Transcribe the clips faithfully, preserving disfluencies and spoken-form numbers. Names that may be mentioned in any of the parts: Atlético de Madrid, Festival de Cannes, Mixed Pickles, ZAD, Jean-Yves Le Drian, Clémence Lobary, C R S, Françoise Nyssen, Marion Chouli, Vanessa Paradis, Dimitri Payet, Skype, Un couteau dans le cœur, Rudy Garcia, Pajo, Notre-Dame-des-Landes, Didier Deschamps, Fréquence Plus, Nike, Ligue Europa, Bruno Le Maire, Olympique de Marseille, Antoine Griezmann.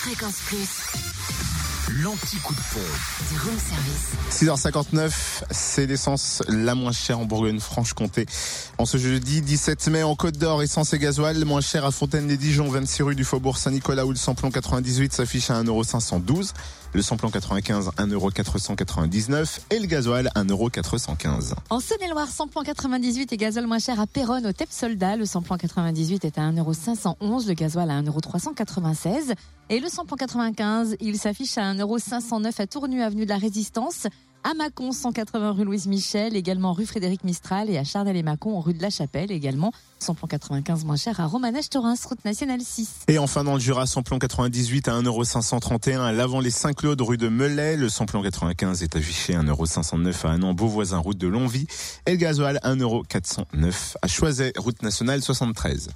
Fréquence Plus, l'anti-coup de pompe du room service. six heures cinquante-neuf, c'est l'essence la moins chère en Bourgogne-Franche-Comté. En ce jeudi dix-sept mai, en Côte d'Or, essence et gasoil moins cher à Fontaine-les-Dijon, vingt-six rue du Faubourg Saint-Nicolas, où le samplon quatre-vingt-dix-huit s'affiche à un euro cinq cent douze, le samplon quatre-vingt-quinze un euro quatre cent quatre-vingt-dix-neuf et le gasoil un euro quatre cent quinze. En Saône-et-Loire, samplon quatre-vingt-dix-huit et gasoil moins cher à Péronne au T E P Soldat, le samplon quatre-vingt-dix-huit est à un euro cinq cent onze, le gasoil à un euro trois cent quatre-vingt-seize et le samplon quatre-vingt-quinze, il s'affiche à un euro cinq cent neuf à Tournu avenue de la Résistance. À Mâcon, cent quatre-vingts rue Louise Michel, également rue Frédéric Mistral, et à Charnay-les-Mâcon, rue de la Chapelle, également samplon quatre-vingt-quinze moins cher à Romanèche-Torins, route nationale six. Et enfin dans le Jura, samplon quatre-vingt-dix-huit à un euro cinq cent trente et un à l'avant les Saint-Claude, rue de Melay, le samplon quatre-vingt-quinze est affiché à un euro cinq cent neuf à Annan, Beauvoisin, route de Longwy, et le gasoil un euro quatre cent neuf à Choiset, route nationale soixante-treize.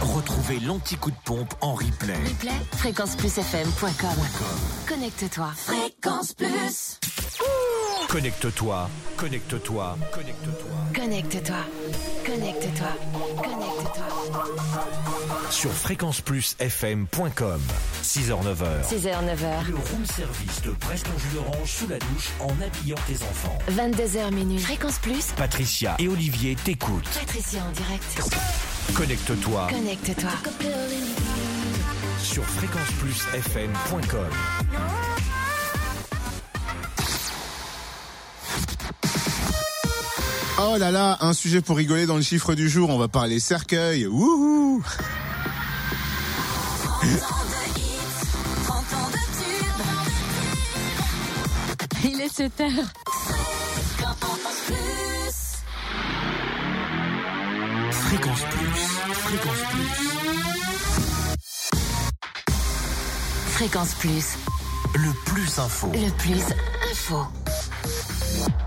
Retrouvez l'anti-coup de pompe en replay. Replay, fréquence plus f m point com. Connecte-toi. Fréquence Plus. Ouh. Connecte-toi. Connecte-toi. Connecte-toi. Connecte-toi. Connecte-toi. Connecte-toi. Sur fréquence plus f m point com. six heures neuf heures. six heures neuf heures. Le room service de Preston Jus Orange sous la douche en habillant tes enfants. vingt-deux heures minuit. Fréquence Plus. Patricia et Olivier t'écoutent. Patricia en direct. Connecte-toi. Connecte-toi. Sur fréquence plus f m point com. Oh là là, un sujet pour rigoler dans le chiffre du jour. On va parler cercueil. Wouhou! Il est sept heures. Fréquence Plus, Fréquence Plus. Fréquence Plus. Le plus info. Le plus info.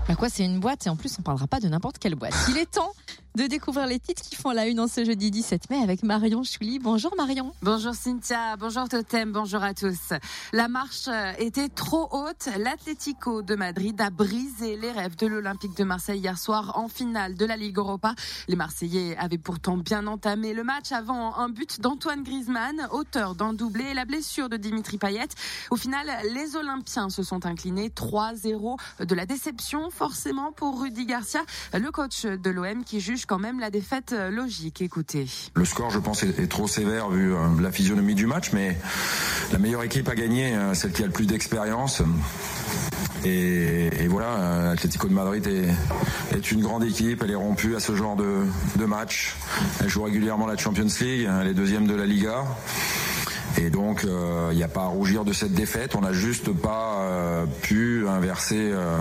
Bah quoi, c'est une boîte et en plus on parlera pas de n'importe quelle boîte. Il est temps de découvrir les titres qui font la une en ce jeudi dix-sept mai avec Marion Chouli. Bonjour Marion. Bonjour Cynthia, bonjour Totem, bonjour à tous. La marche était trop haute. L'Atlético de Madrid a brisé les rêves de l'Olympique de Marseille hier soir en finale de la Ligue Europa. Les Marseillais avaient pourtant bien entamé le match avant un but d'Antoine Griezmann, auteur d'un doublé et la blessure de Dimitri Payet. Au final, les Olympiens se sont inclinés trois zéro. De la déception forcément pour Rudy Garcia, le coach de l'O M qui juge quand même la défaite logique. Écoutez. Le score, je pense, est trop sévère vu la physionomie du match, mais la meilleure équipe a gagné, celle qui a le plus d'expérience. Et, et voilà, l'Atlético de Madrid est, est une grande équipe, elle est rompue à ce genre de, de match. Elle joue régulièrement la Champions League, elle est deuxième de la Liga. Et donc, il euh, n'y a pas à rougir de cette défaite. On n'a juste pas euh, pu inverser euh,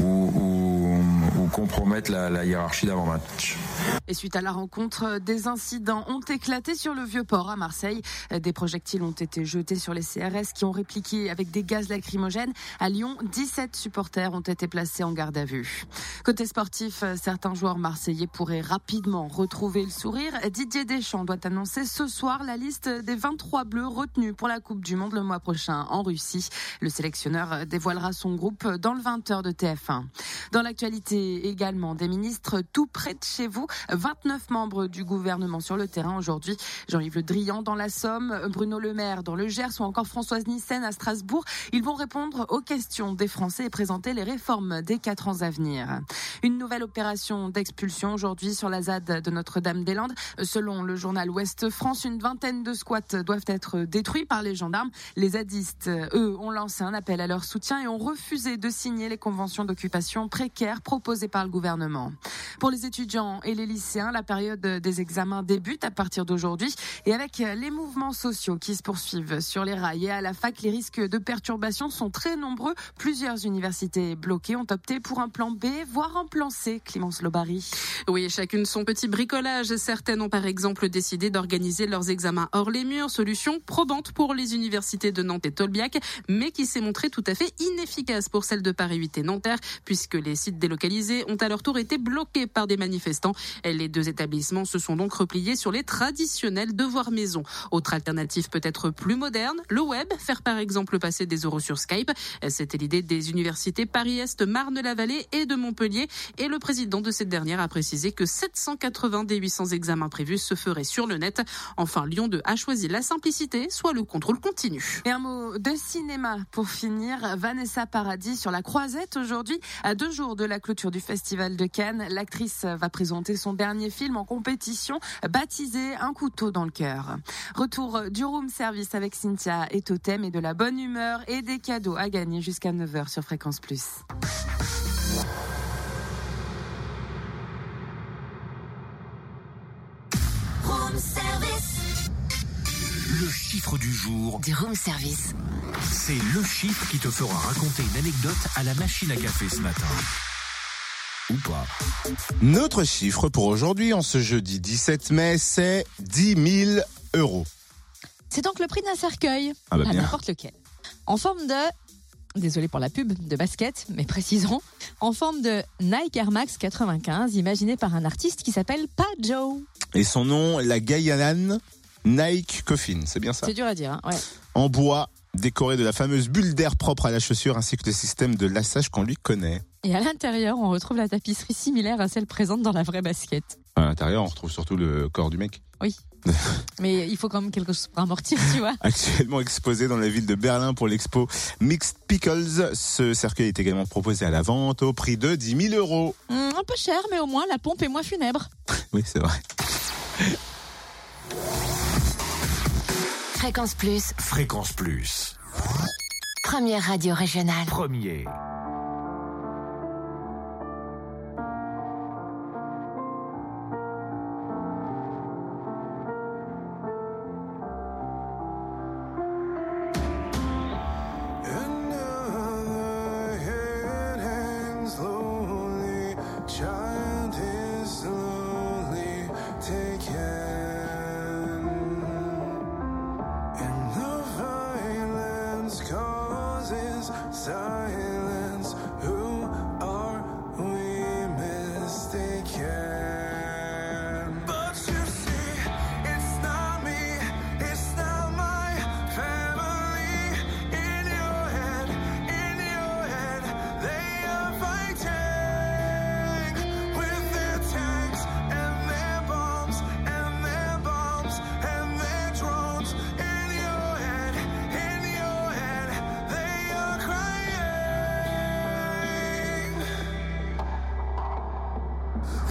ou, ou, ou compromettre la, la hiérarchie d'avant-match. Et suite à la rencontre, des incidents ont éclaté sur le Vieux-Port à Marseille. Des projectiles ont été jetés sur les C R S qui ont répliqué avec des gaz lacrymogènes. À Lyon, dix-sept supporters ont été placés en garde à vue. Côté sportif, certains joueurs marseillais pourraient rapidement retrouver le sourire. Didier Deschamps doit annoncer ce soir la liste des vingt-trois bleus retenus pour la Coupe du Monde le mois prochain en Russie. Le sélectionneur dévoilera son groupe dans le vingt heures de T F un. Dans l'actualité également, des ministres tout près de chez vous. vingt-neuf membres du gouvernement sur le terrain aujourd'hui. Jean-Yves Le Drian dans la Somme, Bruno Le Maire dans le Gers ou encore Françoise Nyssen à Strasbourg. Ils vont répondre aux questions des Français et présenter les réformes des quatre ans à venir. Une nouvelle opération d'expulsion aujourd'hui sur la ZAD de Notre-Dame-des-Landes. Selon le journal Ouest France, une vingtaine de squats doivent être détruits par les gendarmes. Les zadistes, eux, ont lancé un appel à leur soutien et ont refusé de signer les conventions d'occupation précaires proposées par le gouvernement. Pour les étudiants et les lycéens, la période des examens débute à partir d'aujourd'hui et avec les mouvements sociaux qui se poursuivent sur les rails et à la fac, les risques de perturbations sont très nombreux. Plusieurs universités bloquées ont opté pour un plan B, voire un plan C. Clémence Lobary. Oui, chacune son petit bricolage. Certaines ont par exemple décidé d'organiser leurs examens hors les murs, solution probante pour les universités de Nantes et Tolbiac, mais qui s'est montrée tout à fait inefficace pour celles de Paris huit et Nanterre, puisque les sites délocalisés ont à leur tour été bloqués par des manifestants. Les deux établissements se sont donc repliés sur les traditionnels devoirs maison. Autre alternative peut-être plus moderne, le web, faire par exemple passer des oraux sur Skype. C'était l'idée des universités Paris-Est, Marne-la-Vallée et de Montpellier. Et le président de cette dernière a précisé que sept cent quatre-vingts des huit cents examens prévus se feraient sur le net. Enfin, Lyon deux a choisi la simplicité, soit le contrôle continu. Et un mot de cinéma pour finir. Vanessa Paradis sur la Croisette aujourd'hui. À deux jours de la clôture du Festival de Cannes, l'actrice va présenter son dernier film en compétition, baptisé Un couteau dans le cœur. Retour du room service avec Cynthia et Totem et de la bonne humeur et des cadeaux à gagner jusqu'à neuf heures sur Fréquence Plus. Room service. Le chiffre du jour du room service. C'est le chiffre qui te fera raconter une anecdote à la machine à café ce matin. Ou pas. Notre chiffre pour aujourd'hui, en ce jeudi dix-sept mai, c'est dix mille euros. C'est donc le prix d'un cercueil, ah bah à bien. N'importe lequel. En forme de, désolé pour la pub, de basket, mais précisons, en forme de Nike Air Max quatre-vingt-quinze, imaginé par un artiste qui s'appelle Pajo. Et son nom, la Guyane Nike Coffin, c'est bien ça? C'est dur à dire, hein, ouais. En bois, décoré de la fameuse bulle d'air propre à la chaussure ainsi que le système de lassage qu'on lui connaît. Et à l'intérieur, on retrouve la tapisserie similaire à celle présente dans la vraie basket. À l'intérieur, on retrouve surtout le corps du mec. Oui, mais il faut quand même quelque chose pour amortir, tu vois. Actuellement exposé dans la ville de Berlin pour l'expo Mixed Pickles, ce cercueil est également proposé à la vente au prix de dix mille euros. Mmh, un peu cher, mais au moins la pompe est moins funèbre. Oui, c'est vrai. Fréquence Plus. Fréquence Plus. Première radio régionale. Premier. Silence, who are we mistaken?